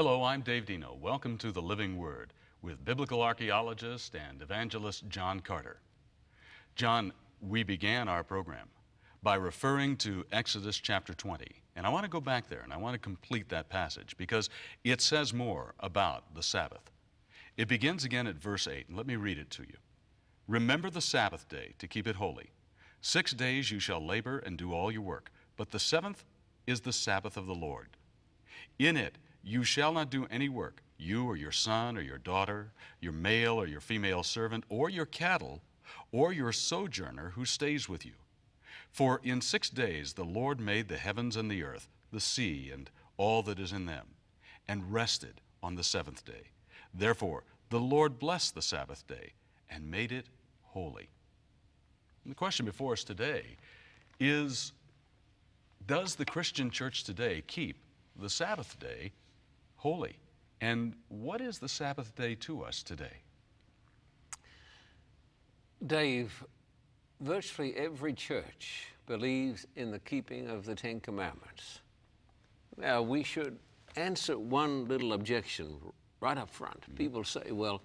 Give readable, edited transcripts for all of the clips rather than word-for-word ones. Hello, I'm Dave Dino. Welcome to The Living Word with biblical archaeologist and evangelist John Carter. John, we began our program by referring to Exodus chapter 20. And I want to go back there and I want to complete that passage because it says more about the Sabbath. It begins again at verse 8, and let me read it to you. Remember the Sabbath day to keep it holy. 6 days you shall labor and do all your work, but the seventh is the Sabbath of the Lord. In it you shall not do any work, you or your son or your daughter, your male or your female servant, or your cattle, or your sojourner who stays with you. For in 6 days the Lord made the heavens and the earth, the sea and all that is in them, and rested on the seventh day. Therefore the Lord blessed the Sabbath day and made it holy. And the question before us today is, does the Christian church today keep the Sabbath day holy? And what is the Sabbath day to us today? Dave, virtually every church believes in the keeping of the Ten Commandments. Now, we should answer one little objection right up front. Mm-hmm. People say, well,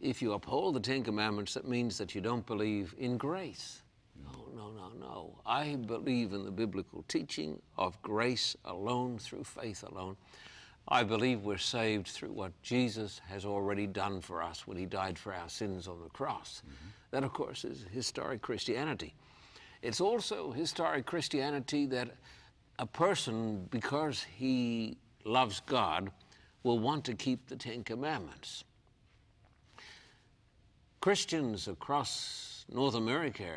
if you uphold the Ten Commandments, that means that you don't believe in grace. No. I believe in the biblical teaching of grace alone, through faith alone. I believe we're saved through what Jesus has already done for us when he died for our sins on the cross. Mm-hmm. That, of course, is historic Christianity. It's also historic Christianity that a person, because he loves God, will want to keep the Ten Commandments. Christians across North America,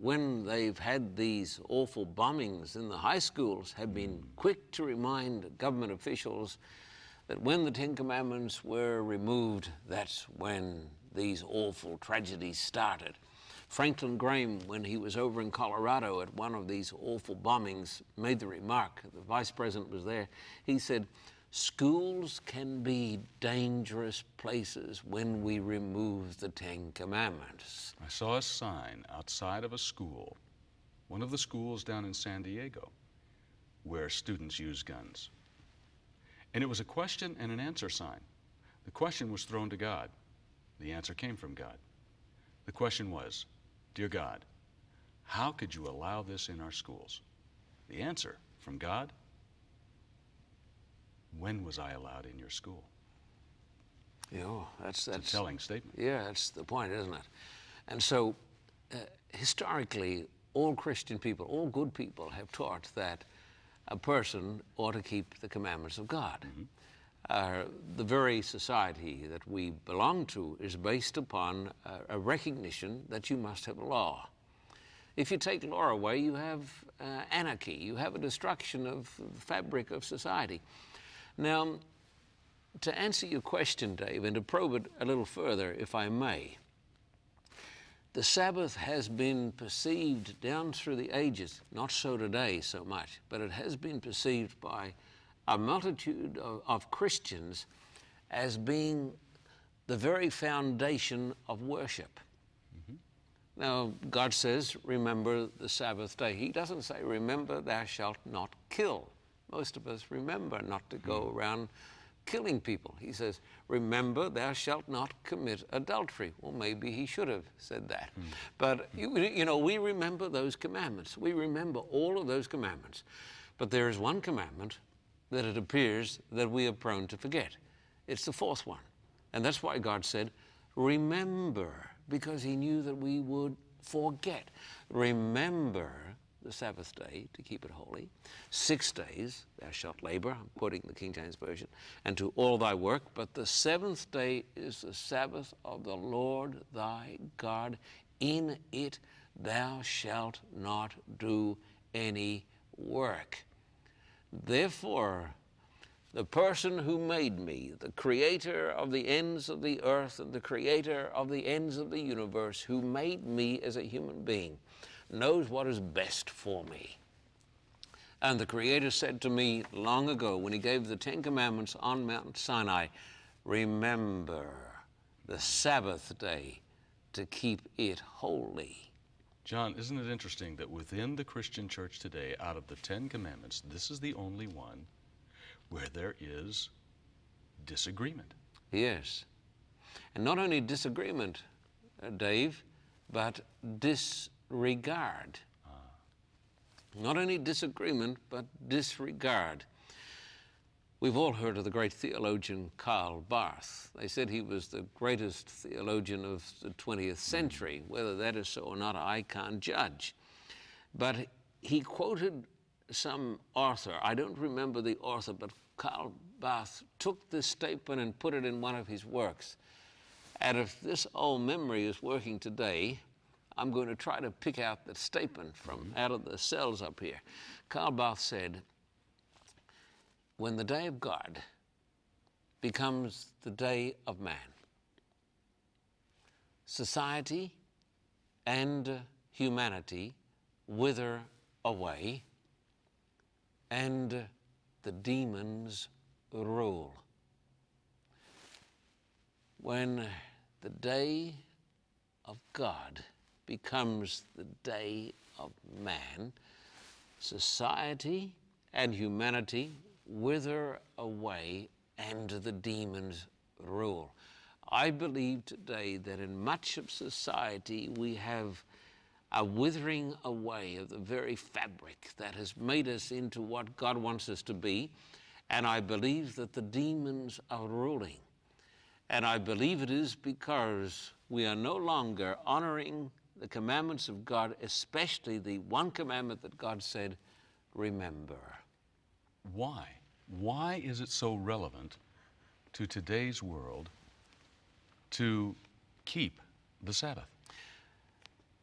when they've had these awful bombings in the high schools, have been quick to remind government officials that when the Ten Commandments were removed, that's when these awful tragedies started. Franklin Graham, when he was over in Colorado at one of these awful bombings, made the remark, the vice president was there, he said, "Schools can be dangerous places when we remove the Ten Commandments." I saw a sign outside of a school, one of the schools down in San Diego, where students use guns. And it was a question and an answer sign. The question was thrown to God. The answer came from God. The question was, "Dear God, how could you allow this in our schools?" The answer from God, "When was I allowed in your school?" Yeah, that's a telling statement. Yeah, that's the point, isn't it? And so, historically, all Christian people, all good people, have taught that a person ought to keep the commandments of God. Mm-hmm. The very society that we belong to is based upon a recognition that you must have law. If you take law away, you have anarchy. You have a destruction of the fabric of society. Now, to answer your question, Dave, and to probe it a little further, if I may, the Sabbath has been perceived down through the ages, not so today so much, but it has been perceived by a multitude of Christians as being the very foundation of worship. Mm-hmm. Now, God says, "Remember the Sabbath day." He doesn't say, "Remember thou shalt not kill." Most of us remember not to go around killing people. He says, "Remember, thou shalt not commit adultery." Well, maybe he should have said that. Mm. But, you know, we remember those commandments. We remember all of those commandments. But there is one commandment that it appears that we are prone to forget. It's the fourth one. And that's why God said, "Remember," because he knew that we would forget. Remember the Sabbath day to keep it holy. 6 days thou shalt labor, I'm quoting the King James Version, and do all thy work, but the seventh day is the Sabbath of the Lord thy God. In it thou shalt not do any work. Therefore, the person who made me, the creator of the ends of the earth and the creator of the ends of the universe, who made me as a human being, knows what is best for me. And the Creator said to me long ago when he gave the Ten Commandments on Mount Sinai, "Remember the Sabbath day to keep it holy." John, isn't it interesting that within the Christian church today, out of the Ten Commandments, this is the only one where there is disagreement. Yes. And not only disagreement, Dave, but disregard. Not only disagreement, but disregard. We've all heard of the great theologian Karl Barth. They said he was the greatest theologian of the 20th century. Whether that is so or not, I can't judge. But he quoted some author. I don't remember the author, but Karl Barth took this statement and put it in one of his works. And if this old memory is working today, I'm going to try to pick out the statement from out of the cells up here. Karl Barth said, "When the day of God becomes the day of man, society and humanity wither away, and the demons rule. When the day of God becomes the day of man, society and humanity wither away, and the demons rule." I believe today that in much of society we have a withering away of the very fabric that has made us into what God wants us to be, and I believe that the demons are ruling. And I believe it is because we are no longer honoring the commandments of God, especially the one commandment that God said, remember. Why? Why is it so relevant to today's world to keep the Sabbath?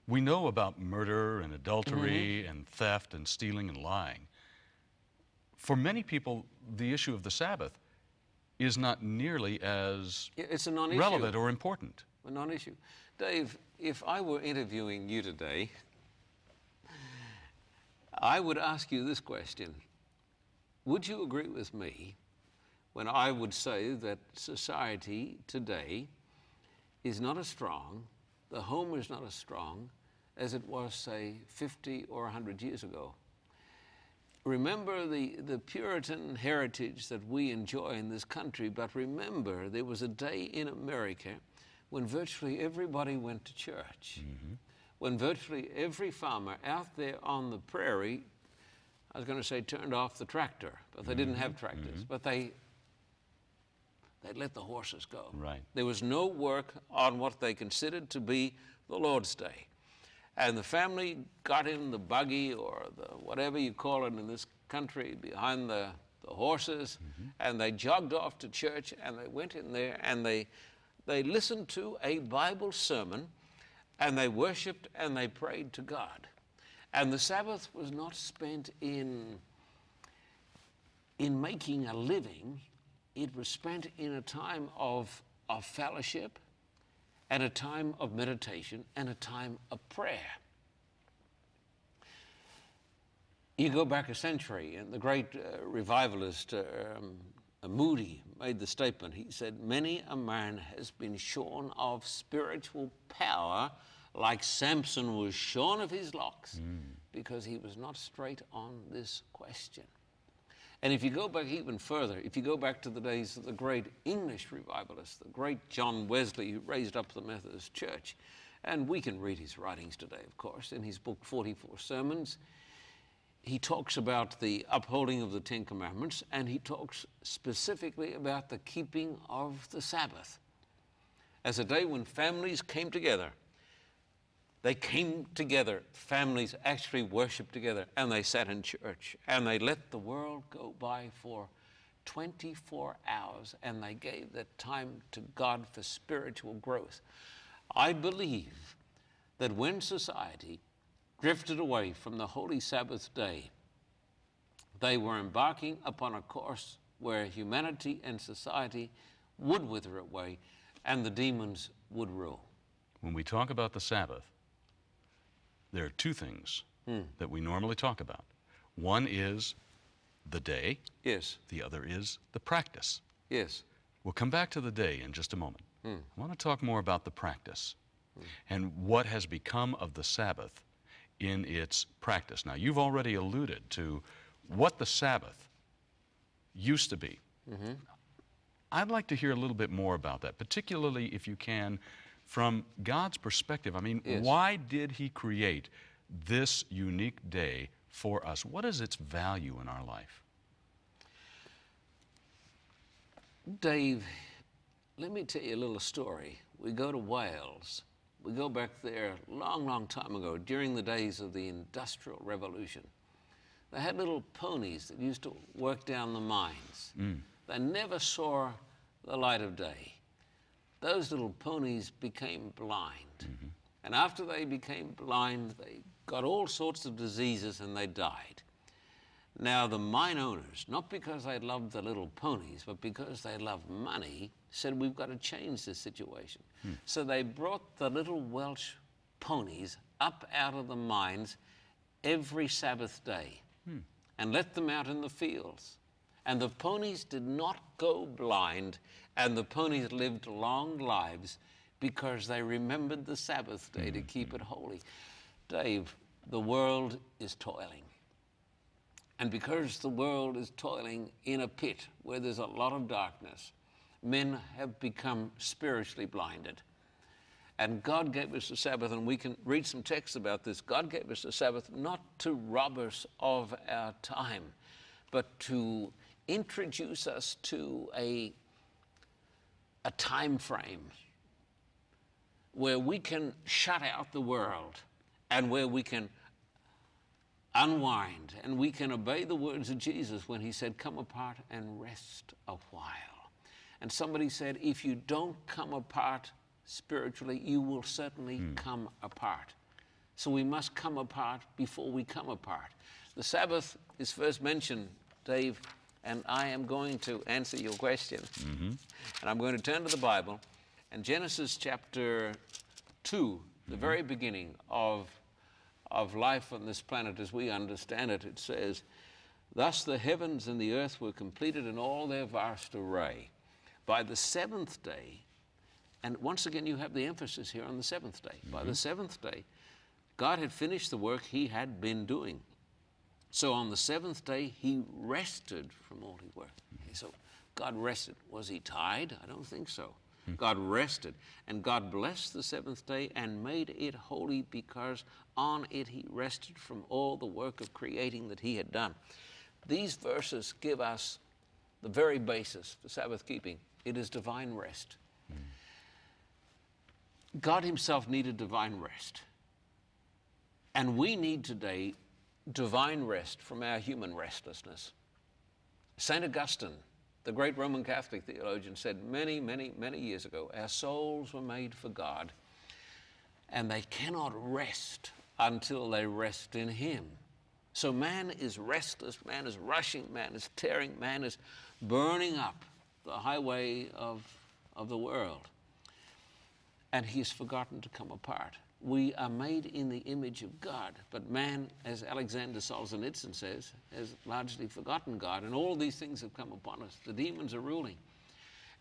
We know about murder and adultery and theft and stealing and lying. For many people, the issue of the Sabbath is not nearly as relevant or important. A non-issue. Dave, if I were interviewing you today, I would ask you this question. Would you agree with me when I would say that society today is not as strong, the home is not as strong as it was, say, 50 or 100 years ago? Remember the Puritan heritage that we enjoy in this country, but remember there was a day in America when virtually everybody went to church, when virtually every farmer out there on the prairie, I was going to say turned off the tractor, but they didn't have tractors, but they let the horses go. Right. There was no work on what they considered to be the Lord's Day. And the family got in the buggy or the whatever you call it in this country behind the horses, and they jogged off to church, and they went in there, and they listened to a Bible sermon, and they worshiped and they prayed to God. And the Sabbath was not spent in making a living. It was spent in a time of fellowship, and a time of meditation, and a time of prayer. You go back a century, and the great revivalist Moody made the statement. He said, "Many a man has been shorn of spiritual power like Samson was shorn of his locks because he was not straight on this question." And if you go back even further, if you go back to the days of the great English revivalist, the great John Wesley, who raised up the Methodist Church, and we can read his writings today, of course, in his book, 44 Sermons, he talks about the upholding of the Ten Commandments, and he talks specifically about the keeping of the Sabbath as a day when families came together. They came together, families actually worshiped together, and they sat in church, and they let the world go by for 24 hours, and they gave that time to God for spiritual growth. I believe that when society drifted away from the Holy Sabbath day, they were embarking upon a course where humanity and society would wither away, and the demons would rule. When we talk about the Sabbath, there are two things that we normally talk about. One is the day. Yes. The other is the practice. Yes. We'll come back to the day in just a moment. I want to talk more about the practice and what has become of the Sabbath in its practice. Now, you've already alluded to what the Sabbath used to be. I'd like to hear a little bit more about that, particularly if you can, from God's perspective. I mean, yes. Why did He create this unique day for us? What is its value in our life? Dave, let me tell you a little story. We go to Wales. We go back there a long, long time ago, during the days of the Industrial Revolution. They had little ponies that used to work down the mines. Mm. They never saw the light of day. Those little ponies became blind. Mm-hmm. And after they became blind, they got all sorts of diseases and they died. Now, the mine owners, not because they loved the little ponies, but because they loved money, said, we've got to change this situation. Hmm. So they brought the little Welsh ponies up out of the mines every Sabbath day and let them out in the fields. And the ponies did not go blind, and the ponies lived long lives because they remembered the Sabbath day to keep it holy. Dave, the world is toiling. And because the world is toiling in a pit where there's a lot of darkness, men have become spiritually blinded. And God gave us the Sabbath, and we can read some texts about this. God gave us the Sabbath not to rob us of our time, but to introduce us to a time frame where we can shut out the world and where we can unwind, and we can obey the words of Jesus when He said, come apart and rest a while. And somebody said, if you don't come apart spiritually, you will certainly come apart. So we must come apart before we come apart. The Sabbath is first mentioned, Dave, and I am going to answer your question. Mm-hmm. And I'm going to turn to the Bible, and Genesis chapter 2, the very beginning of life on this planet as we understand it, it says, thus the heavens and the earth were completed in all their vast array. By the seventh day, and once again you have the emphasis here on the seventh day. By the seventh day, God had finished the work He had been doing. So on the seventh day, He rested from all His work. So God rested. Was He tired? I don't think so. God rested, and God blessed the seventh day and made it holy because on it He rested from all the work of creating that He had done. These verses give us the very basis for Sabbath keeping. It is divine rest. God Himself needed divine rest. And we need today divine rest from our human restlessness. St. Augustine, the great Roman Catholic theologian, said many, many, many years ago, our souls were made for God, and they cannot rest until they rest in Him. So man is restless, man is rushing, man is tearing, man is burning up the highway of the world. And he has forgotten to come apart. We are made in the image of God, but man, as Alexander Solzhenitsyn says, has largely forgotten God, and all these things have come upon us. The demons are ruling.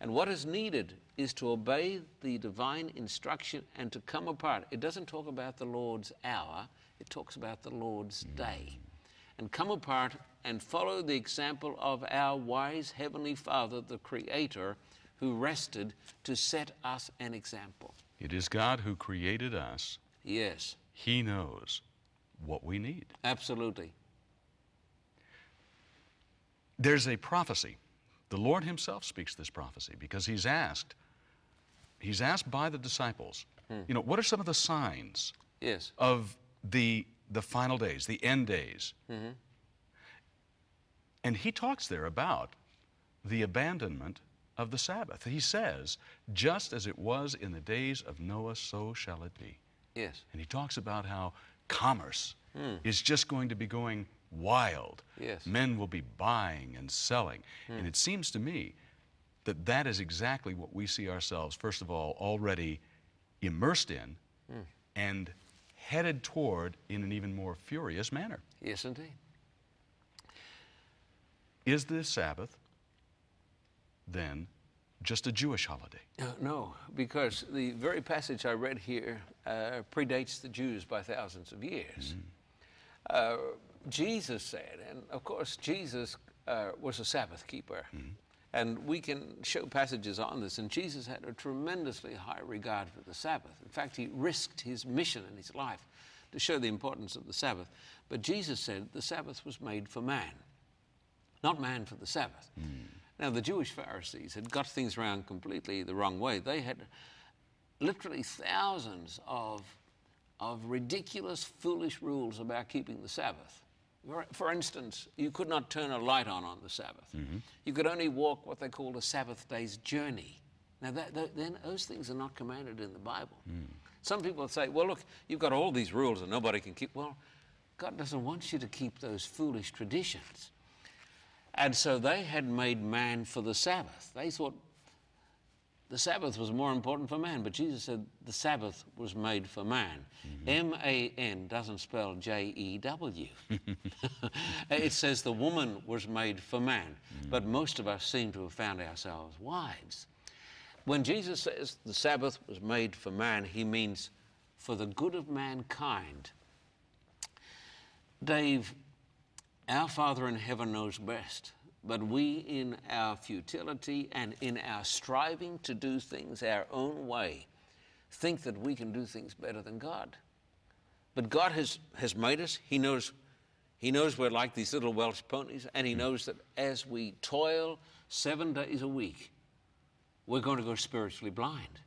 And what is needed is to obey the divine instruction and to come apart. It doesn't talk about the Lord's hour, it talks about the Lord's day. And come apart and follow the example of our wise Heavenly Father, the Creator, who rested to set us an example. It is God who created us. Yes. He knows what we need. Absolutely. There's a prophecy. The Lord Himself speaks this prophecy because He's asked by the disciples, you know, what are some of the signs of the final days, the end days? And He talks there about the abandonment of the Sabbath. He says, just as it was in the days of Noah, so shall it be. Yes. And He talks about how commerce is just going to be going wild. Yes. Men will be buying and selling. And it seems to me that that is exactly what we see ourselves, first of all, already immersed in and headed toward in an even more furious manner. Yes, indeed. Is this Sabbath then just a Jewish holiday? No, because the very passage I read here predates the Jews by thousands of years. Jesus said, and of course Jesus was a Sabbath keeper, And we can show passages on this. And Jesus had a tremendously high regard for the Sabbath. In fact, he risked his mission and his life to show the importance of the Sabbath. But Jesus said the Sabbath was made for man, not man for the Sabbath. Mm. Now, the Jewish Pharisees had got things around completely the wrong way. They had literally thousands of ridiculous, foolish rules about keeping the Sabbath. For instance, you could not turn a light on the Sabbath. Mm-hmm. You could only walk what they called a Sabbath day's journey. Now, then those things are not commanded in the Bible. Mm. Some people say, well, look, you've got all these rules and nobody can keep. Well, God doesn't want you to keep those foolish traditions. And so they had made man for the Sabbath. They thought the Sabbath was more important for man, but Jesus said the Sabbath was made for man. Mm-hmm. M-A-N doesn't spell J-E-W. It says the woman was made for man, mm-hmm. but most of us seem to have found ourselves wives. When Jesus says the Sabbath was made for man, he means for the good of mankind. Dave, our Father in heaven knows best. But we, in our futility and in our striving to do things our own way, think that we can do things better than God. But God has made us. He knows we're like these little Welsh ponies, and he knows that as we toil 7 days a week, we're going to go spiritually blind.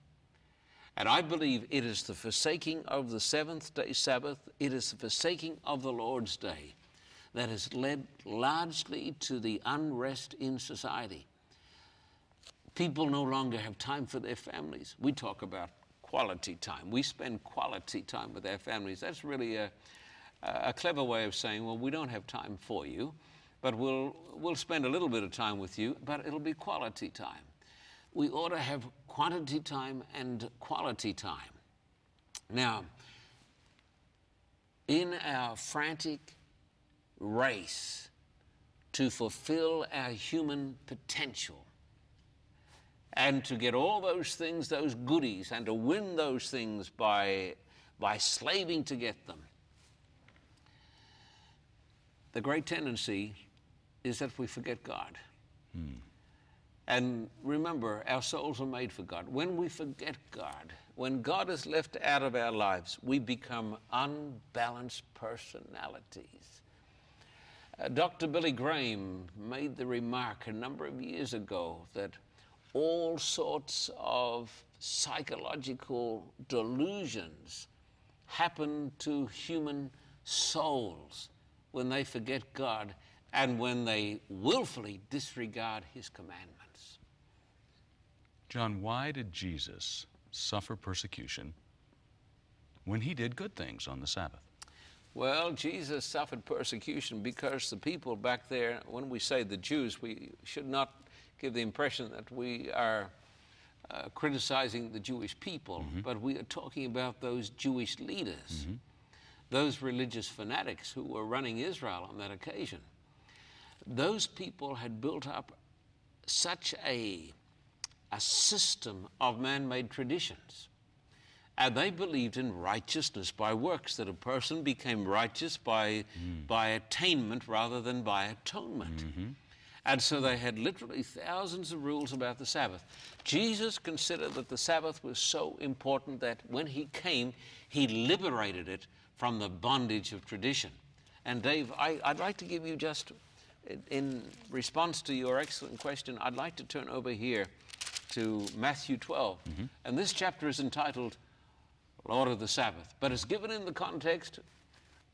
And I believe it is the forsaking of the seventh-day Sabbath, it is the forsaking of the Lord's Day, that has led largely to the unrest in society. People no longer have time for their families. We talk about quality time. We spend quality time with our families. That's really a clever way of saying, well, we don't have time for you, but we'll spend a little bit of time with you, but it'll be quality time. We ought to have quantity time and quality time. Now, in our frantic race to fulfill our human potential and to get all those things, those goodies, and to win those things by slaving to get them, the great tendency is that we forget God. Hmm. And remember, our souls are made for God. When we forget God, when God is left out of our lives, we become unbalanced personalities. Dr. Billy Graham made the remark a number of years ago that all sorts of psychological delusions happen to human souls when they forget God and when they willfully disregard his commandments. John, why did Jesus suffer persecution when he did good things on the Sabbath? Well, Jesus suffered persecution because the people back there, when we say the Jews, we should not give the impression that we are criticizing the Jewish people, mm-hmm. but we are talking about those Jewish leaders, mm-hmm. those religious fanatics who were running Israel on that occasion. Those people had built up such a system of man-made traditions. And they believed in righteousness by works, that a person became righteous by attainment rather than by atonement. Mm-hmm. And so they had literally thousands of rules about the Sabbath. Jesus considered that the Sabbath was so important that when he came, he liberated it from the bondage of tradition. And Dave, I'd like to give you just, in response to your excellent question, I'd like to turn over here to Matthew 12. Mm-hmm. And this chapter is entitled Lord of the Sabbath, but it's given in the context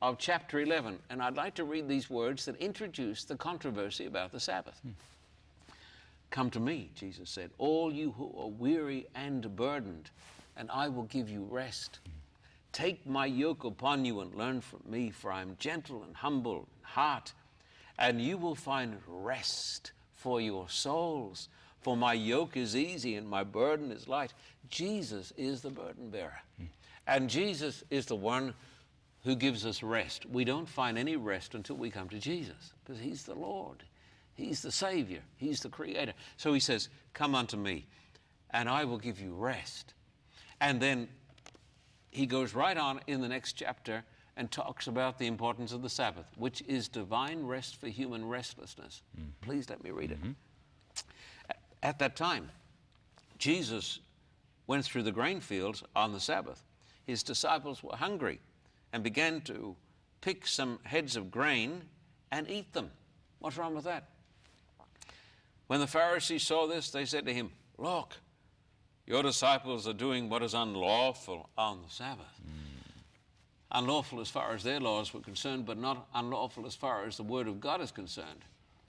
of chapter 11, and I'd like to read these words that introduce the controversy about the Sabbath. Hmm. Come to me, Jesus said, all you who are weary and burdened, and I will give you rest. Take my yoke upon you and learn from me, for I am gentle and humble in heart, and you will find rest for your souls, for my yoke is easy and my burden is light. Jesus is the burden bearer. Mm. And Jesus is the one who gives us rest. We don't find any rest until we come to Jesus, because he's the Lord. He's the Savior. He's the Creator. So he says, come unto me, and I will give you rest. And then he goes right on in the next chapter and talks about the importance of the Sabbath, which is divine rest for human restlessness. Mm. Please let me read it. Mm-hmm. At that time, Jesus went through the grain fields on the Sabbath. His disciples were hungry and began to pick some heads of grain and eat them. What's wrong with that? When the Pharisees saw this, they said to him, "Look, your disciples are doing what is unlawful on the Sabbath." Unlawful as far as their laws were concerned, but not unlawful as far as the Word of God is concerned.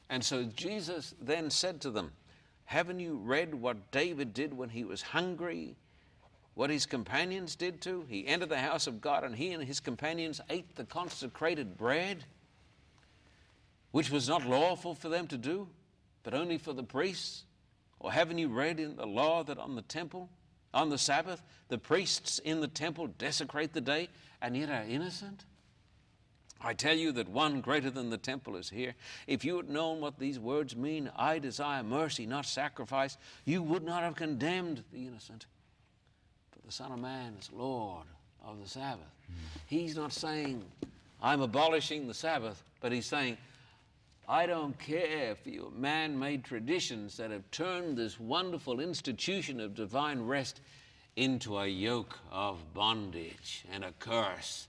And so Jesus then said to them, "Haven't you read what David did when he was hungry, what his companions did too? He entered the house of God, and he and his companions ate the consecrated bread, which was not lawful for them to do, but only for the priests. Or haven't you read in the law that on the Sabbath, the priests in the temple desecrate the day and yet are innocent? I tell you that one greater than the temple is here. If you had known what these words mean, 'I desire mercy, not sacrifice,' you would not have condemned the innocent. But the Son of Man is Lord of the Sabbath." He's not saying, "I'm abolishing the Sabbath," but he's saying, "I don't care for your man-made traditions that have turned this wonderful institution of divine rest into a yoke of bondage and a curse."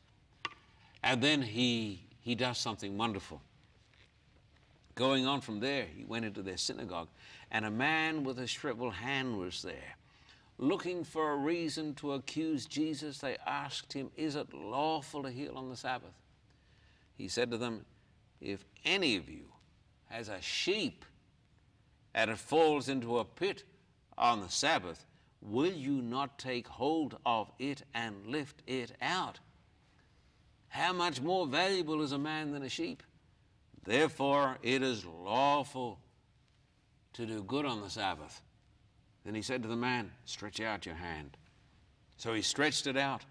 And then he does something wonderful. Going on from there, he went into their synagogue, and a man with a shriveled hand was there. Looking for a reason to accuse Jesus, they asked him, "Is it lawful to heal on the Sabbath?" He said to them, "If any of you has a sheep and it falls into a pit on the Sabbath, will you not take hold of it and lift it out? How much more valuable is a man than a sheep? Therefore, it is lawful to do good on the Sabbath." Then he said to the man, "Stretch out your hand." So he stretched it out,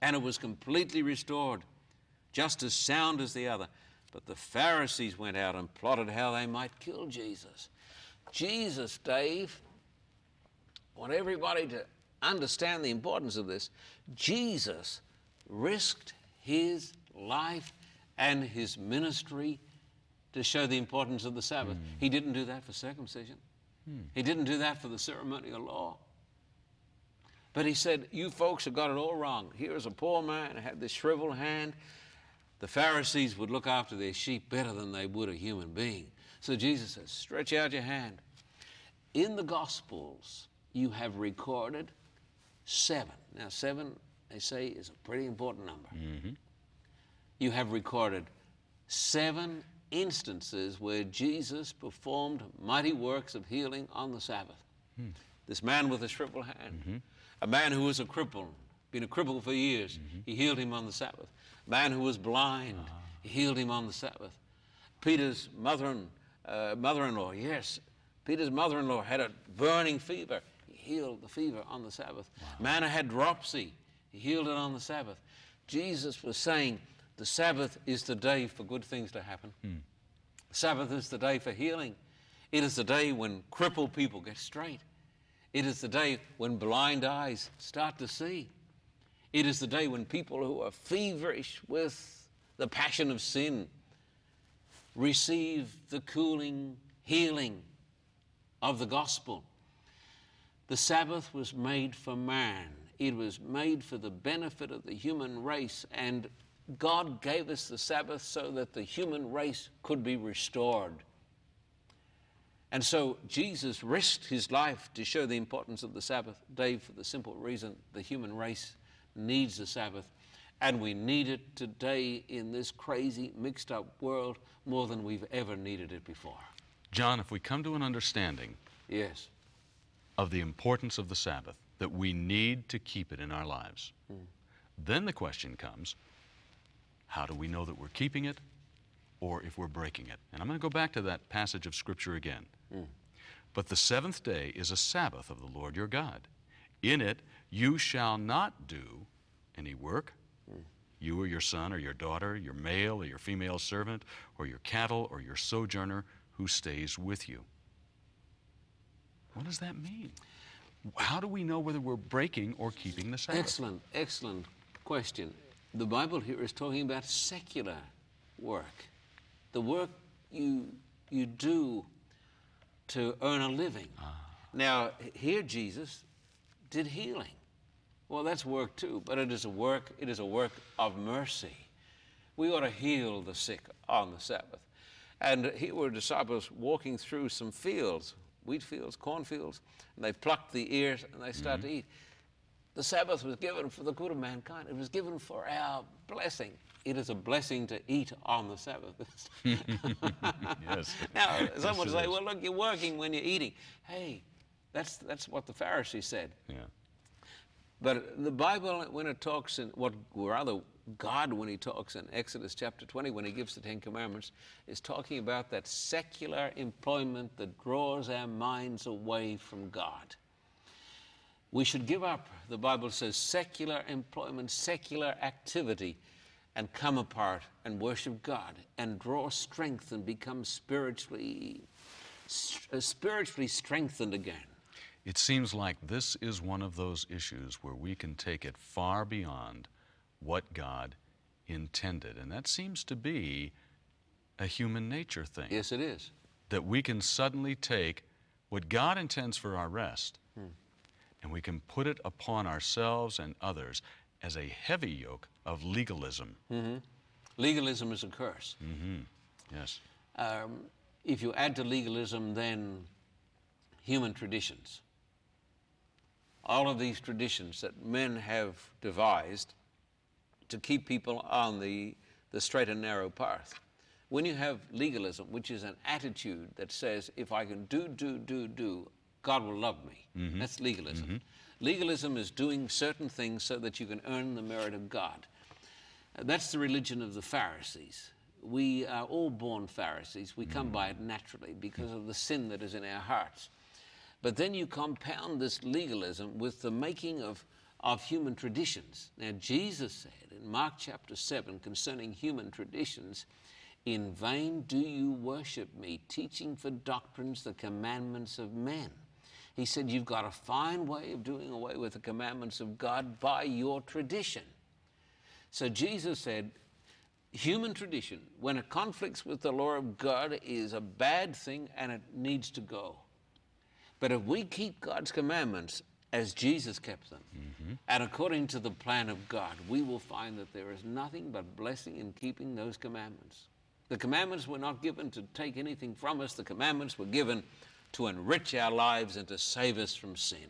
and it was completely restored, just as sound as the other. But the Pharisees went out and plotted how they might kill Jesus. Jesus, Dave, I want everybody to understand the importance of this. Jesus risked his life and his ministry to show the importance of the Sabbath. He didn't do that for circumcision. He didn't do that for the ceremonial law. But he said, "You folks have got it all wrong. Here is a poor man who had this shriveled hand." The Pharisees would look after their sheep better than they would a human being. So Jesus says, "Stretch out your hand." In the Gospels, you have recorded 7. Now 7, they say, is a pretty important number. You have recorded 7 instances where Jesus performed mighty works of healing on the Sabbath. This man with a shriveled hand, a man who was a cripple, been a cripple for years, he healed him on the Sabbath. Man who was blind, he healed him on the Sabbath. Peter's mother-in-law, yes, Peter's mother-in-law had a burning fever. He healed the fever on the Sabbath. Man who had dropsy, he healed it on the Sabbath. Jesus was saying the Sabbath is the day for good things to happen. The Sabbath is the day for healing. It is the day when crippled people get straight. It is the day when blind eyes start to see. It is the day when people who are feverish with the passion of sin receive the cooling healing of the gospel. The Sabbath was made for man. It was made for the benefit of the human race, and God gave us the Sabbath so that the human race could be restored. And so Jesus risked his life to show the importance of the Sabbath, Dave, for the simple reason the human race needs the Sabbath, and we need it today in this crazy, mixed-up world more than we've ever needed it before. John, if we come to an understanding of the importance of the Sabbath, that we need to keep it in our lives, then the question comes, how do we know that we're keeping it or if we're breaking it? And I'm going to go back to that passage of Scripture again. "But the 7th day is a Sabbath of the Lord your God. In it you shall not do any work, you or your son or your daughter, your male or your female servant, or your cattle or your sojourner who stays with you." What does that mean? How do we know whether we're breaking or keeping the Sabbath? Excellent, excellent question. The Bible here is talking about secular work, the work you do to earn a living. Now, here Jesus did healing. Well, that's work too, but it is a work of mercy. We ought to heal the sick on the Sabbath. And here were disciples walking through some fields, wheat fields, cornfields, and they plucked the ears and they start to eat. The Sabbath was given for the good of mankind. It was given for our blessing. It is a blessing to eat on the Sabbath. Yes. Now, someone would say, well, look, you're working when you're eating. Hey, that's what the Pharisees said. Yeah. But the Bible, when it talks in God, when he talks in Exodus chapter 20, when he gives the Ten Commandments, is talking about that secular employment that draws our minds away from God. We should give up, the Bible says, secular employment, secular activity, and come apart and worship God and draw strength and become spiritually strengthened again. It seems like this is one of those issues where we can take it far beyond what God intended. And that seems to be a human nature thing. Yes, it is. That we can suddenly take what God intends for our rest and we can put it upon ourselves and others as a heavy yoke of legalism. Legalism is a curse. Yes. If you add to legalism, then human traditions. All of these traditions that men have devised to keep people on the straight and narrow path. When you have legalism, which is an attitude that says, if I can do, God will love me. That's legalism. Legalism is doing certain things so that you can earn the merit of God. That's the religion of the Pharisees. We are all born Pharisees. We come by it naturally because of the sin that is in our hearts. But then you compound this legalism with the making of human traditions. Now, Jesus said in Mark chapter 7 concerning human traditions, "In vain do you worship me, teaching for doctrines the commandments of men." He said, you've got a fine way of doing away with the commandments of God by your tradition. So Jesus said, human tradition, when it conflicts with the law of God, is a bad thing and it needs to go. But if we keep God's commandments as Jesus kept them, and according to the plan of God, we will find that there is nothing but blessing in keeping those commandments. The commandments were not given to take anything from us. The commandments were given to enrich our lives and to save us from sin.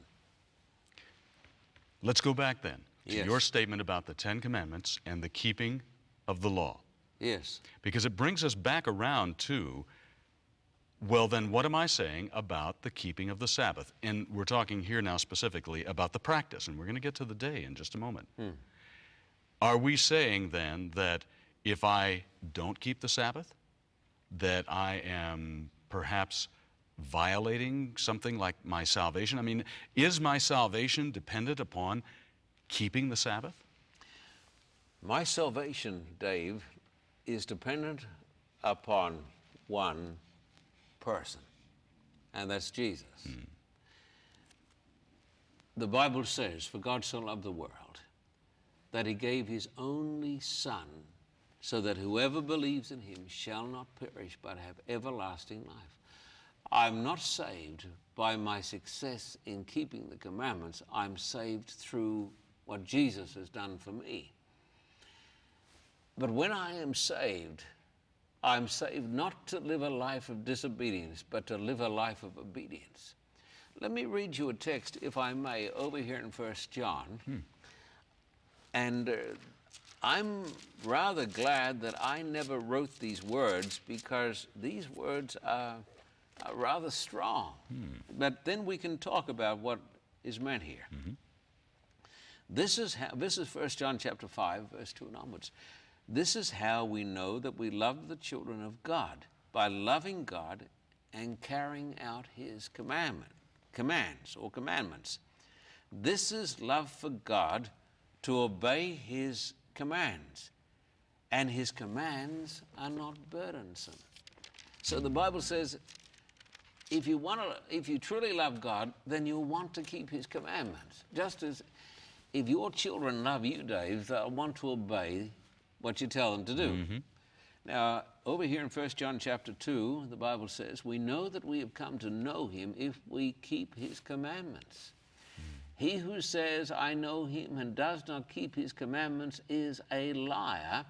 Let's go back then to your statement about the Ten Commandments and the keeping of the law. Yes. Because it brings us back around to, well, then what am I saying about the keeping of the Sabbath? And we're talking here now specifically about the practice, and we're going to get to the day in just a moment. Are we saying then that if I don't keep the Sabbath, that I am perhaps violating something like my salvation? I mean, is my salvation dependent upon keeping the Sabbath? My salvation, Dave, is dependent upon one person, and that's Jesus. The Bible says, for God so loved the world, that he gave his only Son, so that whoever believes in him shall not perish but have everlasting life. I'm not saved by my success in keeping the commandments. I'm saved through what Jesus has done for me. But when I am saved, I'm saved not to live a life of disobedience, but to live a life of obedience. Let me read you a text, if I may, over here in 1 John. And I'm rather glad that I never wrote these words, because these words are rather strong. But then we can talk about what is meant here. This is 1 John chapter 5, verse 2 and onwards. This is how we know that we love the children of God, by loving God and carrying out his commandments. This is love for God, to obey his commands, and his commands are not burdensome. So the Bible says, if you truly love God, then you'll want to keep his commandments. Just as if your children love you, Dave, they'll want to obey what you tell them to do. Now, over here in 1 John chapter 2, the Bible says, we know that we have come to know him if we keep his commandments. He who says, I know him, and does not keep his commandments is a liar,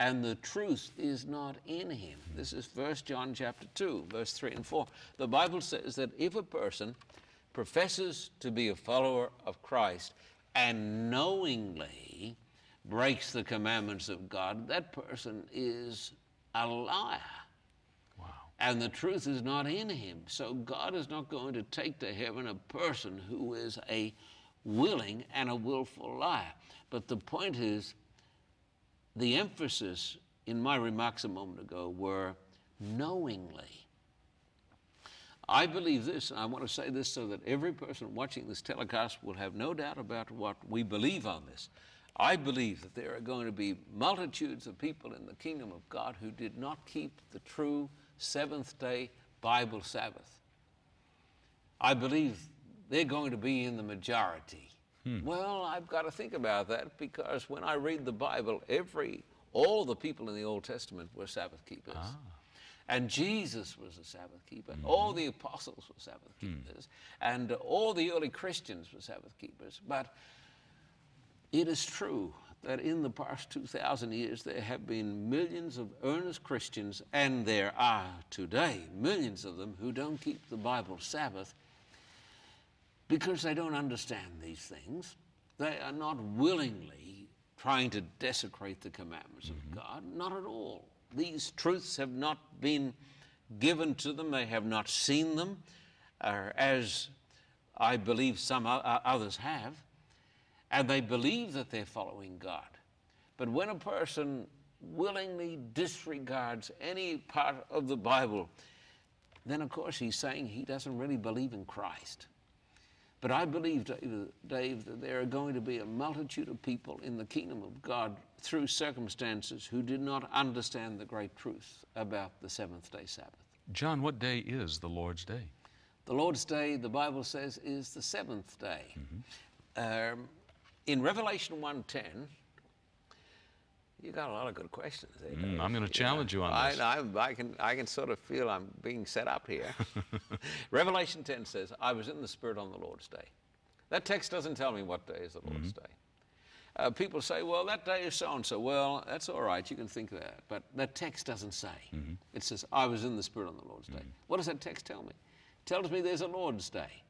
and the truth is not in him. This is 1 John chapter 2, verse 3 and 4. The Bible says that if a person professes to be a follower of Christ and knowingly breaks the commandments of God, that person is a liar. Wow. And the truth is not in him. So God is not going to take to heaven a person who is a willing and a willful liar. But the point is, the emphasis in my remarks a moment ago were knowingly. I believe this, and I want to say this so that every person watching this telecast will have no doubt about what we believe on this. I believe that there are going to be multitudes of people in the kingdom of God who did not keep the true seventh-day Bible Sabbath. I believe they're going to be in the majority. Well, I've got to think about that, because when I read the Bible, all the people in the Old Testament were Sabbath keepers. Ah. And Jesus was a Sabbath keeper. All the apostles were Sabbath keepers. And all the early Christians were Sabbath keepers. But it is true that in the past 2,000 years, there have been millions of earnest Christians, and there are today millions of them who don't keep the Bible Sabbath because they don't understand these things. They are not willingly trying to desecrate the commandments of God, not at all. These truths have not been given to them. They have not seen them, as I believe some others have, and they believe that they're following God. But when a person willingly disregards any part of the Bible, then of course he's saying he doesn't really believe in Christ. But I believe, Dave, that there are going to be a multitude of people in the kingdom of God through circumstances who did not understand the great truth about the seventh-day Sabbath. John, what day is the Lord's Day? The Lord's Day, the Bible says, is the seventh day. In Revelation 1:10, you got a lot of good questions there. I'm going to challenge you on this. I can sort of feel I'm being set up here. Revelation 10 says, I was in the Spirit on the Lord's day. That text doesn't tell me what day is the Lord's day. People say, well, that day is so-and-so. Well, that's all right, you can think that. But that text doesn't say. It says, I was in the Spirit on the Lord's day. What does that text tell me? It tells me there's a Lord's day.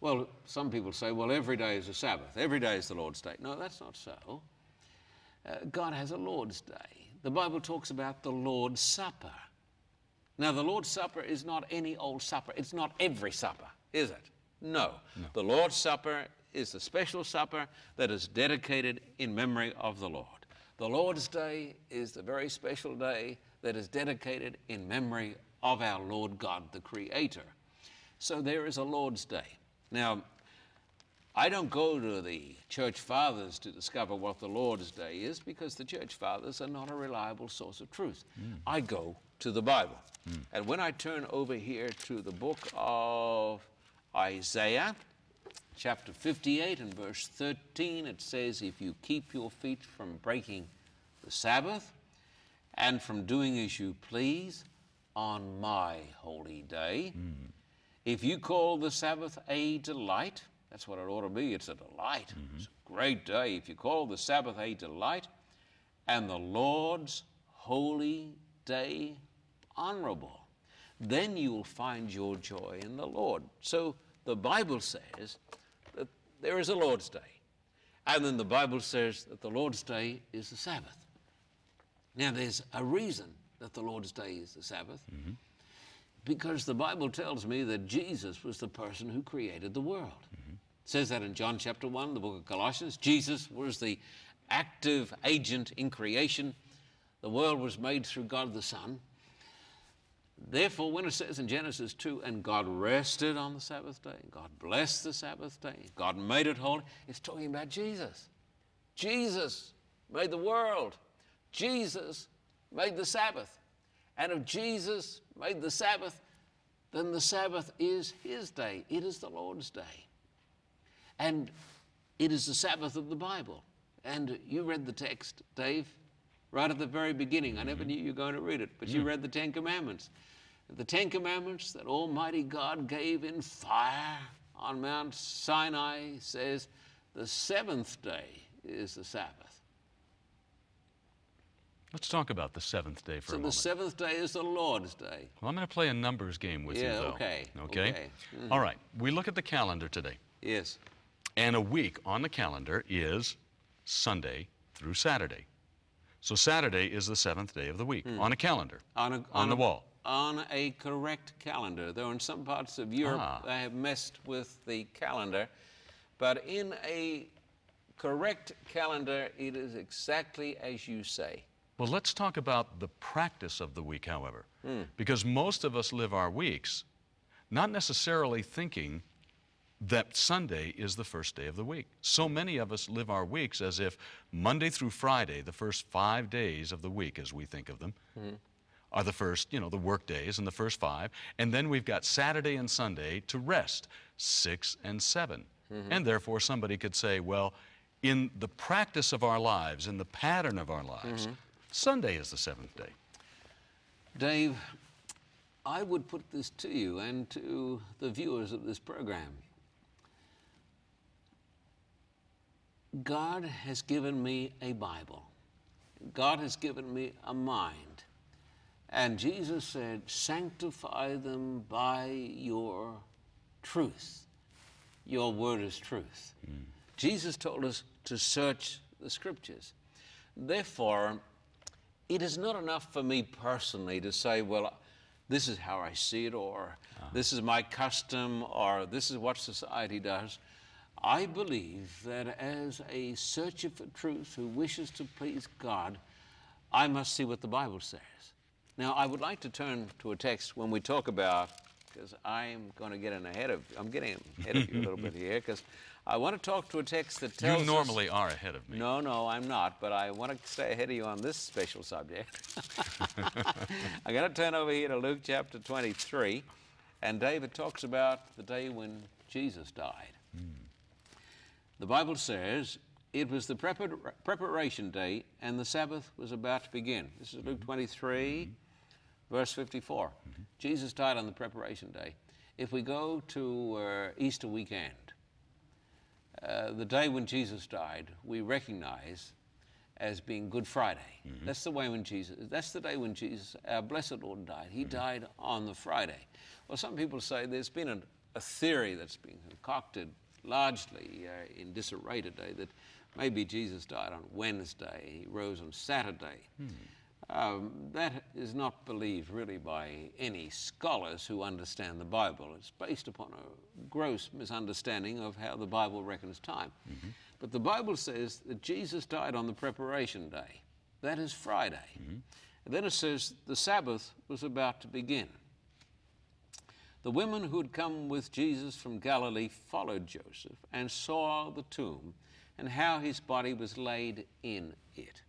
Well, some people say, well, every day is a Sabbath. Every day is the Lord's day. No, that's not so. God has a Lord's Day. The Bible talks about the Lord's Supper. Now, the Lord's Supper is not any old supper. It's not every supper, is it? No. The Lord's Supper is a special supper that is dedicated in memory of the Lord. The Lord's Day is the very special day that is dedicated in memory of our Lord God, the Creator. So there is a Lord's Day. Now, I don't go to the Church Fathers to discover what the Lord's Day is, because the Church Fathers are not a reliable source of truth. I go to the Bible. And when I turn over here to the book of Isaiah, chapter 58 and verse 13, it says, if you keep your feet from breaking the Sabbath and from doing as you please on my holy day, if you call the Sabbath a delight, that's what it ought to be. It's a delight. It's a great day. If you call the Sabbath a delight and the Lord's holy day honorable, then you will find your joy in the Lord. So the Bible says that there is a Lord's day. And then the Bible says that the Lord's day is the Sabbath. Now, there's a reason that the Lord's day is the Sabbath, because the Bible tells me that Jesus was the person who created the world. It says that in John chapter 1, the book of Colossians. Jesus was the active agent in creation. The world was made through God the Son. Therefore, when it says in Genesis 2, and God rested on the Sabbath day, God blessed the Sabbath day, God made it holy, it's talking about Jesus. Jesus made the world. Jesus made the Sabbath. And if Jesus made the Sabbath, then the Sabbath is his day. It is the Lord's day. And it is the Sabbath of the Bible. And you read the text, Dave, right at the very beginning. I never knew you were going to read it, but you read the Ten Commandments. The Ten Commandments that Almighty God gave in fire on Mount Sinai says the seventh day is the Sabbath. Let's talk about the seventh day for a moment. So the seventh day is the Lord's day. Well, I'm going to play a numbers game with you, though. Okay. All right. We look at the calendar today. Yes. And a week on the calendar is Sunday through Saturday. So Saturday is the seventh day of the week on a calendar, on the wall. On a correct calendar, though in some parts of Europe they have messed with the calendar. But in a correct calendar, it is exactly as you say. Well, let's talk about the practice of the week, however, because most of us live our weeks not necessarily thinking that Sunday is the first day of the week. So many of us live our weeks as if Monday through Friday, the first 5 days of the week as we think of them, are the first, you know, the work days and the first five, and then we've got Saturday and Sunday to rest, 6 and 7. And therefore somebody could say, well, in the practice of our lives, in the pattern of our lives, Sunday is the seventh day. Dave, I would put this to you and to the viewers of this program. God has given me a Bible. God has given me a mind. And Jesus said, sanctify them by your truth. Your word is truth. Jesus told us to search the Scriptures. Therefore, it is not enough for me personally to say, well, this is how I see it, or this is my custom, or this is what society does. I believe that as a searcher for truth who wishes to please God, I must see what the Bible says. Now, I would like to turn to a text when we talk about, because I'm going to get in ahead of, I'm getting ahead of you a little bit here, because I want to talk to a text that tells us... You normally are ahead of me. No, no, I'm not, but I want to stay ahead of you on this special subject. I'm going to turn over here to Luke chapter 23, and David talks about the day when Jesus died. The Bible says, it was the preparation day, and the Sabbath was about to begin. This is Luke 23, verse 54. Jesus died on the preparation day. If we go to Easter weekend, the day when Jesus died, we recognize as being Good Friday. That's the way when Jesus, that's the day when Jesus, our blessed Lord, died. He died on the Friday. Well, some people say there's been a theory that's been concocted largely in disarray today that maybe Jesus died on Wednesday, he rose on Saturday. That is not believed really by any scholars who understand the Bible. It's based upon a gross misunderstanding of how the Bible reckons time. But the Bible says that Jesus died on the preparation day. That is Friday. And then it says the Sabbath was about to begin. The women who had come with Jesus from Galilee followed Joseph and saw the tomb and how his body was laid in it.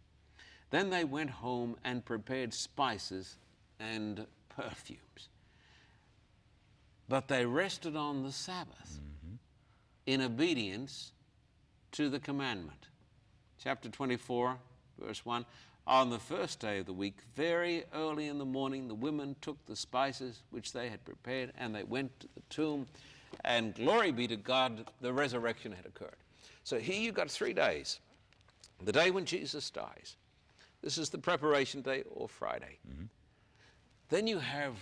Then they went home and prepared spices and perfumes. But they rested on the Sabbath in obedience to the commandment. Chapter 24, verse 1. On the first day of the week, very early in the morning, the women took the spices which they had prepared and they went to the tomb, and glory be to God, the resurrection had occurred. So here you've got 3 days. The day when Jesus dies. This is the preparation day or Friday. Then you have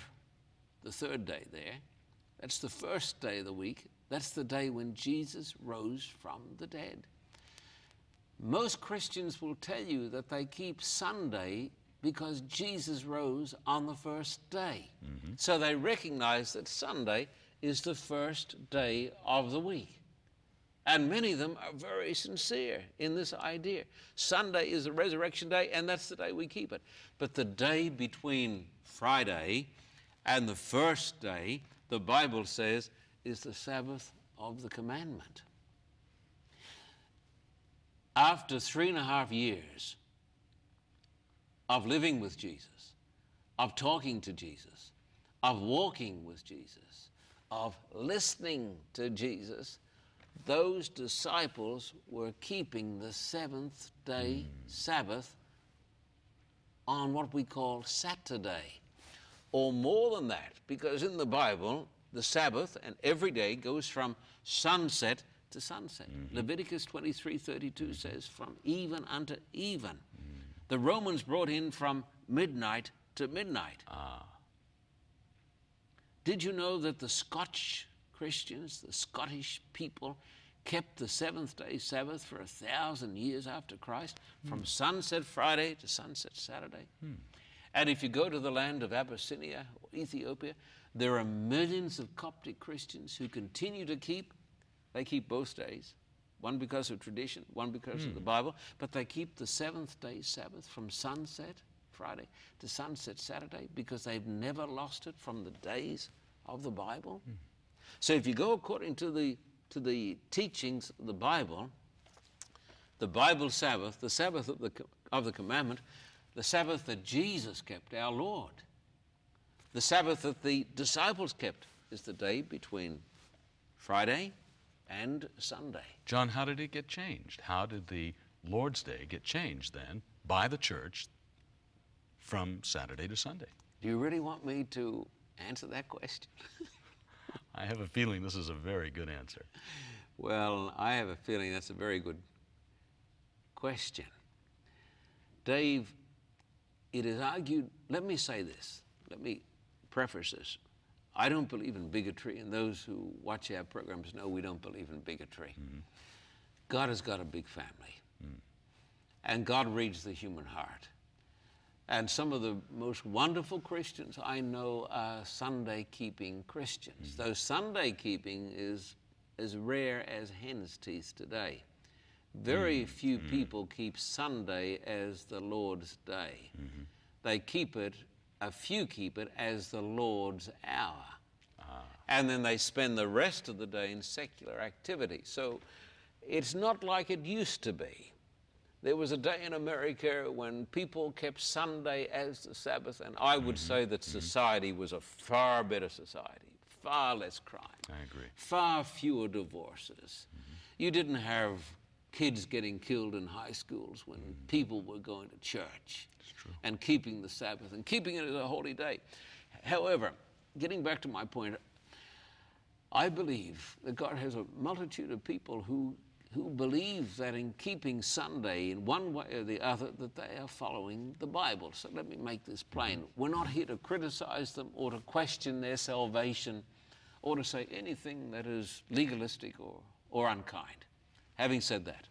the third day there. That's the first day of the week. That's the day when Jesus rose from the dead. Most Christians will tell you that they keep Sunday because Jesus rose on the first day. So they recognize that Sunday is the first day of the week. And many of them are very sincere in this idea. Sunday is the resurrection day, and that's the day we keep it. But the day between Friday and the first day, the Bible says, is the Sabbath of the commandment. After 3.5 years of living with Jesus, of talking to Jesus, of walking with Jesus, of listening to Jesus, those disciples were keeping the seventh day Sabbath on what we call Saturday, or more than that, because in the Bible, the Sabbath and every day goes from sunset to sunset. Mm-hmm. Leviticus 23:32 says, from even unto even. Mm. The Romans brought in from midnight to midnight. Ah. Did you know that the Scotch Christians, the Scottish people, kept the seventh-day Sabbath for 1,000 years after Christ, from sunset Friday to sunset Saturday? Mm. And if you go to the land of Abyssinia or Ethiopia, there are millions of Coptic Christians who continue to keep, they keep both days, one because of tradition, one because of the Bible, but they keep the seventh-day Sabbath from sunset Friday to sunset Saturday because they've never lost it from the days of the Bible. Mm. So if you go according to the teachings of the Bible Sabbath, the Sabbath of the commandment, the Sabbath that Jesus kept, our Lord, the Sabbath that the disciples kept is the day between Friday and Sunday. John, how did it get changed? How did the Lord's Day get changed then by the church from Saturday to Sunday? Do you really want me to answer that question? I have a feeling this is a very good answer. Well, I have a feeling that's a very good question. Dave, it is argued, let me say this, let me preface this. I don't believe in bigotry, and those who watch our programs know we don't believe in bigotry. Mm-hmm. God has got a big family, and God reads the human heart. And some of the most wonderful Christians I know are Sunday-keeping Christians, though Sunday-keeping is as rare as hen's teeth today. Very few people keep Sunday as the Lord's day. Mm-hmm. They keep it, a few keep it, as the Lord's hour. Ah. And then they spend the rest of the day in secular activity. So it's not like it used to be. There was a day in America when people kept Sunday as the Sabbath, and I would say that society was a far better society, far less crime. I agree. Far fewer divorces. You didn't have kids getting killed in high schools when people were going to church and keeping the Sabbath and keeping it as a holy day. However, getting back to my point, I believe that God has a multitude of people who believe that in keeping Sunday in one way or the other that they are following the Bible. So let me make this plain. We're not here to criticize them or to question their salvation or to say anything that is legalistic or unkind. Having said that,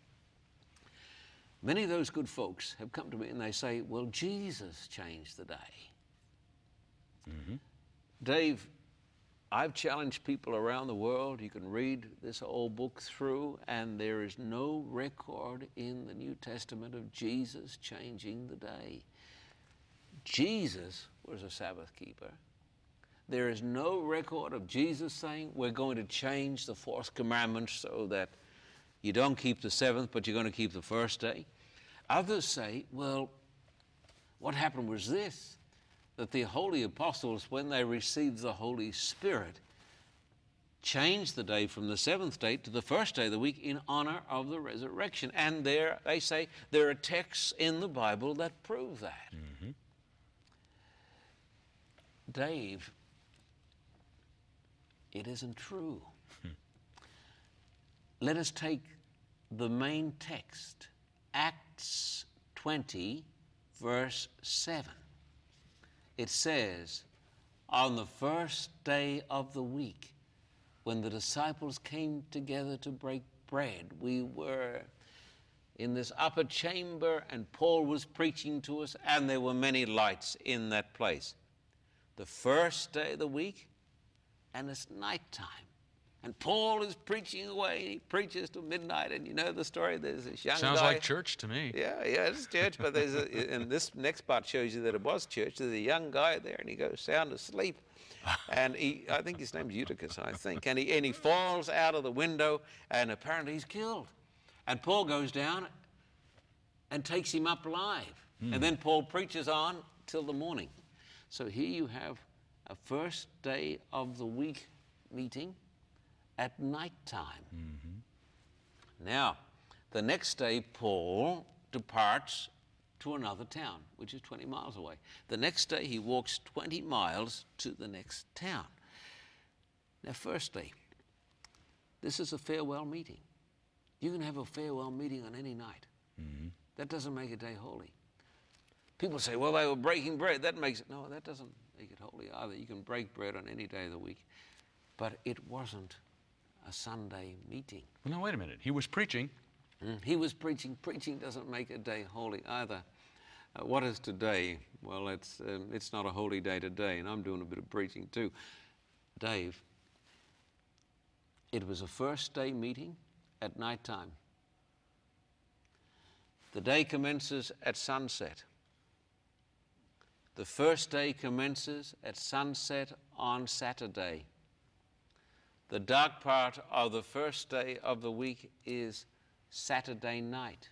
many of those good folks have come to me and they say, well, Jesus changed the day. Mm-hmm. Dave, I've challenged people around the world, you can read this whole book through, and there is no record in the New Testament of Jesus changing the day. Jesus was a Sabbath keeper. There is no record of Jesus saying, we're going to change the fourth commandment so that you don't keep the seventh, but you're going to keep the first day. Others say, well, what happened was this, that the holy apostles, when they received the Holy Spirit, changed the day from the seventh day to the first day of the week in honor of the resurrection. And there, they say, there are texts in the Bible that prove that. Mm-hmm. Dave, it isn't true. Let us take the main text, Acts 20, verse 7. It says, on the first day of the week, when the disciples came together to break bread, we were in this upper chamber and Paul was preaching to us and there were many lights in that place. The first day of the week, and it's nighttime. And Paul is preaching away, he preaches till midnight, and you know the story, there's this young guy. Sounds like church to me. Yeah, it's church, but there's a, and this next part shows you that it was church. There's a young guy there, and he goes sound asleep, and he, I think his name's Eutychus, and he falls out of the window, and apparently he's killed. And Paul goes down and takes him up alive, and then Paul preaches on till the morning. So here you have a first day of the week meeting, at nighttime. Now, the next day, Paul departs to another town, which is 20 miles away. The next day, he walks 20 miles to the next town. Now, firstly, this is a farewell meeting. You can have a farewell meeting on any night. Mm-hmm. That doesn't make a day holy. People say, well, they were breaking bread. That makes it. No, that doesn't make it holy either. You can break bread on any day of the week. But it wasn't a Sunday meeting. Well, no, wait a minute. He was preaching. He was preaching. Preaching doesn't make a day holy either. What is today? Well, it's not a holy day today, and I'm doing a bit of preaching too. Dave, it was a first day meeting at nighttime. The day commences at sunset. The first day commences at sunset on Saturday. The dark part of the first day of the week is Saturday night.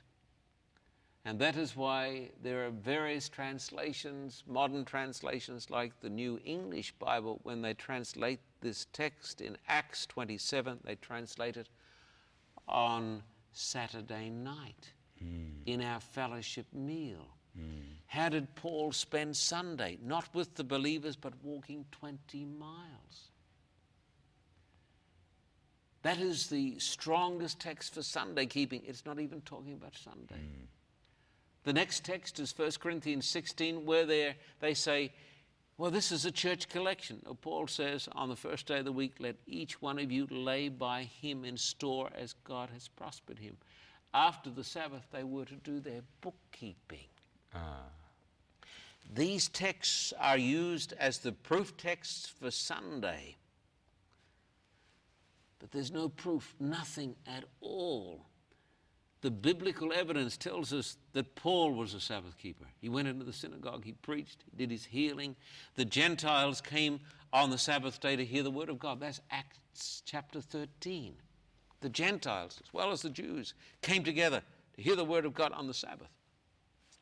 And that is why there are various translations, modern translations like the New English Bible. When they translate this text in Acts 27, they translate it on Saturday night, in our fellowship meal. How did Paul spend Sunday? Not with the believers, but walking 20 miles. That is the strongest text for Sunday keeping. It's not even talking about Sunday. The next text is 1 Corinthians 16, where they say, well, this is a church collection. Paul says, on the first day of the week, let each one of you lay by him in store as God has prospered him. After the Sabbath, they were to do their bookkeeping. These texts are used as the proof texts for Sunday. But there's no proof, nothing at all. The biblical evidence tells us that Paul was a Sabbath keeper. He went into the synagogue, he preached, he did his healing. The Gentiles came on the Sabbath day to hear the word of God. That's Acts chapter 13. The Gentiles, as well as the Jews, came together to hear the word of God on the Sabbath.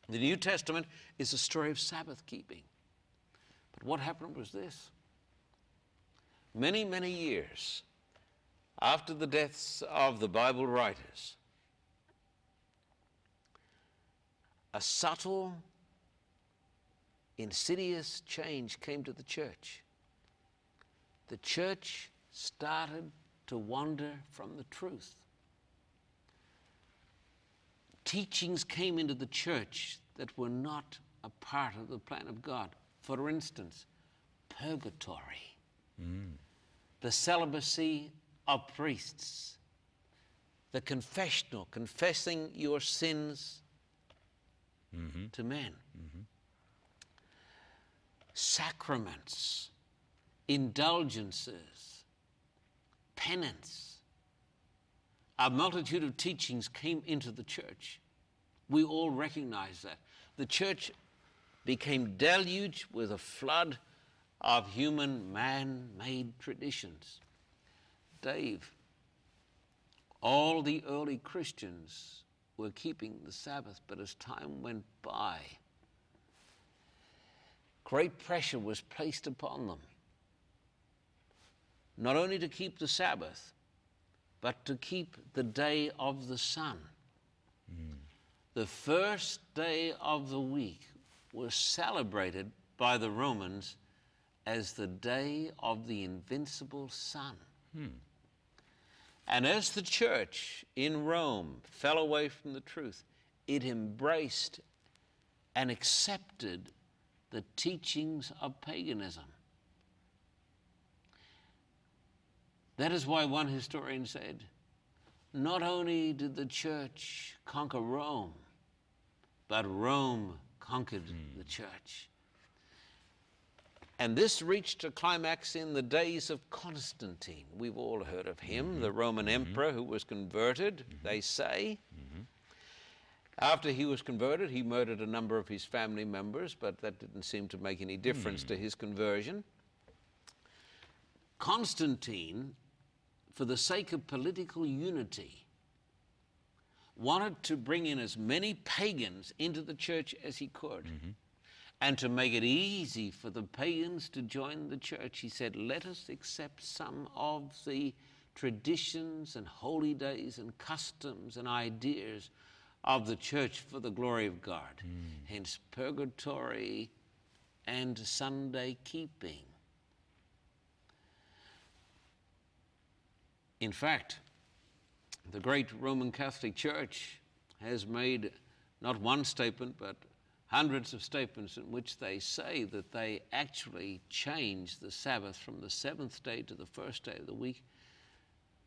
The New Testament is a story of Sabbath keeping. But what happened was this. Many, many years after the deaths of the Bible writers, a subtle, insidious change came to the church. The church started to wander from the truth. Teachings came into the church that were not a part of the plan of God. For instance, purgatory, the celibacy of priests, the confessional, confessing your sins to men, sacraments, indulgences, penance. A multitude of teachings came into the church. We all recognize that. The church became deluged with a flood of human, man-made traditions. Dave, all the early Christians were keeping the Sabbath, but as time went by, great pressure was placed upon them, not only to keep the Sabbath, but to keep the day of the sun. The first day of the week was celebrated by the Romans as the day of the invincible sun. And as the church in Rome fell away from the truth, it embraced and accepted the teachings of paganism. That is why one historian said, not only did the church conquer Rome, but Rome conquered the church. And this reached a climax in the days of Constantine. We've all heard of him, the Roman emperor who was converted, they say. After he was converted, he murdered a number of his family members, but that didn't seem to make any difference to his conversion. Constantine, for the sake of political unity, wanted to bring in as many pagans into the church as he could. And to make it easy for the pagans to join the church, he said, let us accept some of the traditions and holy days and customs and ideas of the church for the glory of God. Hence purgatory and Sunday keeping. In fact, the great Roman Catholic Church has made not one statement, but hundreds of statements in which they say that they actually changed the Sabbath from the seventh day to the first day of the week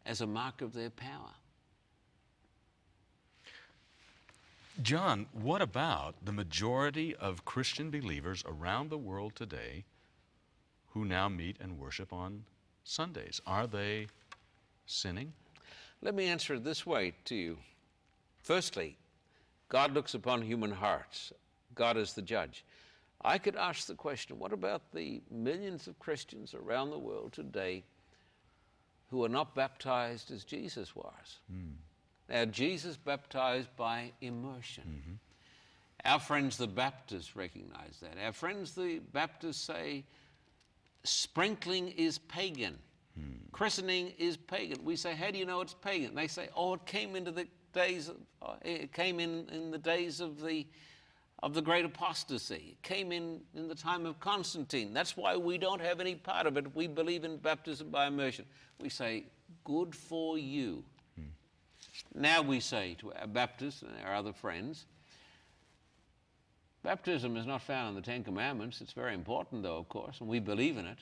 as a mark of their power. John, what about the majority of Christian believers around the world today who now meet and worship on Sundays? Are they sinning? Let me answer it this way to you. Firstly, God looks upon human hearts. God is the judge. I could ask the question, what about the millions of Christians around the world today who are not baptized as Jesus was? Now, Jesus baptized by immersion. Our friends the Baptists recognize that. Our friends the Baptists say sprinkling is pagan. Christening is pagan. We say, how do you know it's pagan? They say, oh, it came into the days of, it came in the days of the great apostasy. It came in the time of Constantine. That's why we don't have any part of it. We believe in baptism by immersion. We say, good for you. Now we say to our Baptists and our other friends, baptism is not found in the Ten Commandments. It's very important, though, of course, and we believe in it.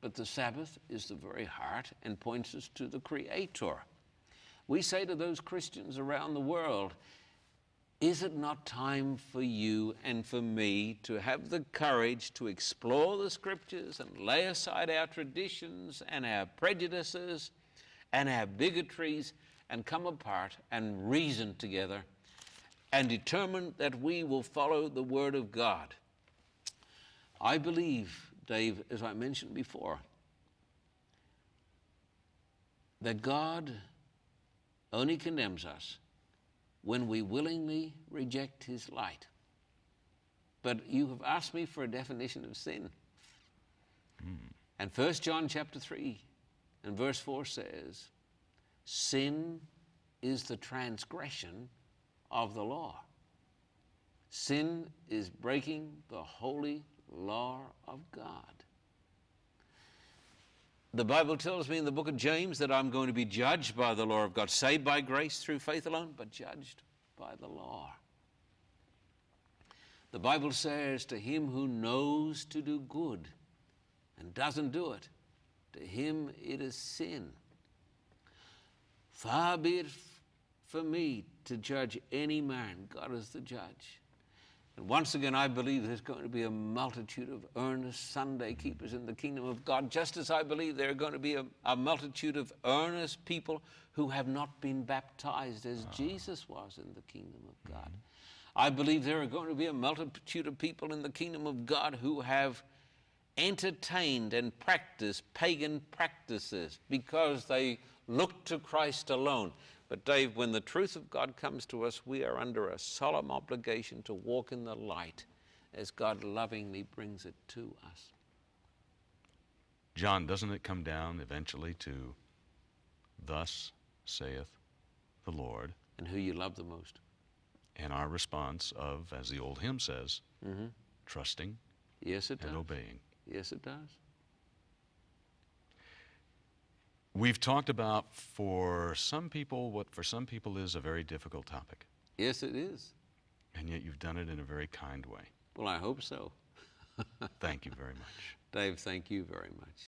But the Sabbath is the very heart and points us to the Creator. We say to those Christians around the world, is it not time for you and for me to have the courage to explore the Scriptures and lay aside our traditions and our prejudices and our bigotries and come apart and reason together and determine that we will follow the Word of God? I believe, Dave, as I mentioned before, that God only condemns us when we willingly reject His light. But you have asked me for a definition of sin. And 1 John chapter 3 and verse 4 says, sin is the transgression of the law. Sin is breaking the holy law of God. The Bible tells me in the book of James that I'm going to be judged by the law of God, saved by grace through faith alone, but judged by the law. The Bible says, to him who knows to do good and doesn't do it, to him it is sin. Far be it for me to judge any man. God is the judge. And once again, I believe there's going to be a multitude of earnest Sunday keepers in the kingdom of God, just as I believe there are going to be a multitude of earnest people who have not been baptized as Jesus was in the kingdom of God. I believe there are going to be a multitude of people in the kingdom of God who have entertained and practiced pagan practices because they look to Christ alone. But Dave, when the truth of God comes to us, we are under a solemn obligation to walk in the light as God lovingly brings it to us. John, doesn't it come down eventually to, thus saith the Lord? And who you love the most. And our response of, as the old hymn says, trusting and obeying. Yes, it does. We've talked about, for some people, what for some people is a very difficult topic. Yes, it is. And yet you've done it in a very kind way. Well, I hope so. Thank you very much. Dave, thank you very much.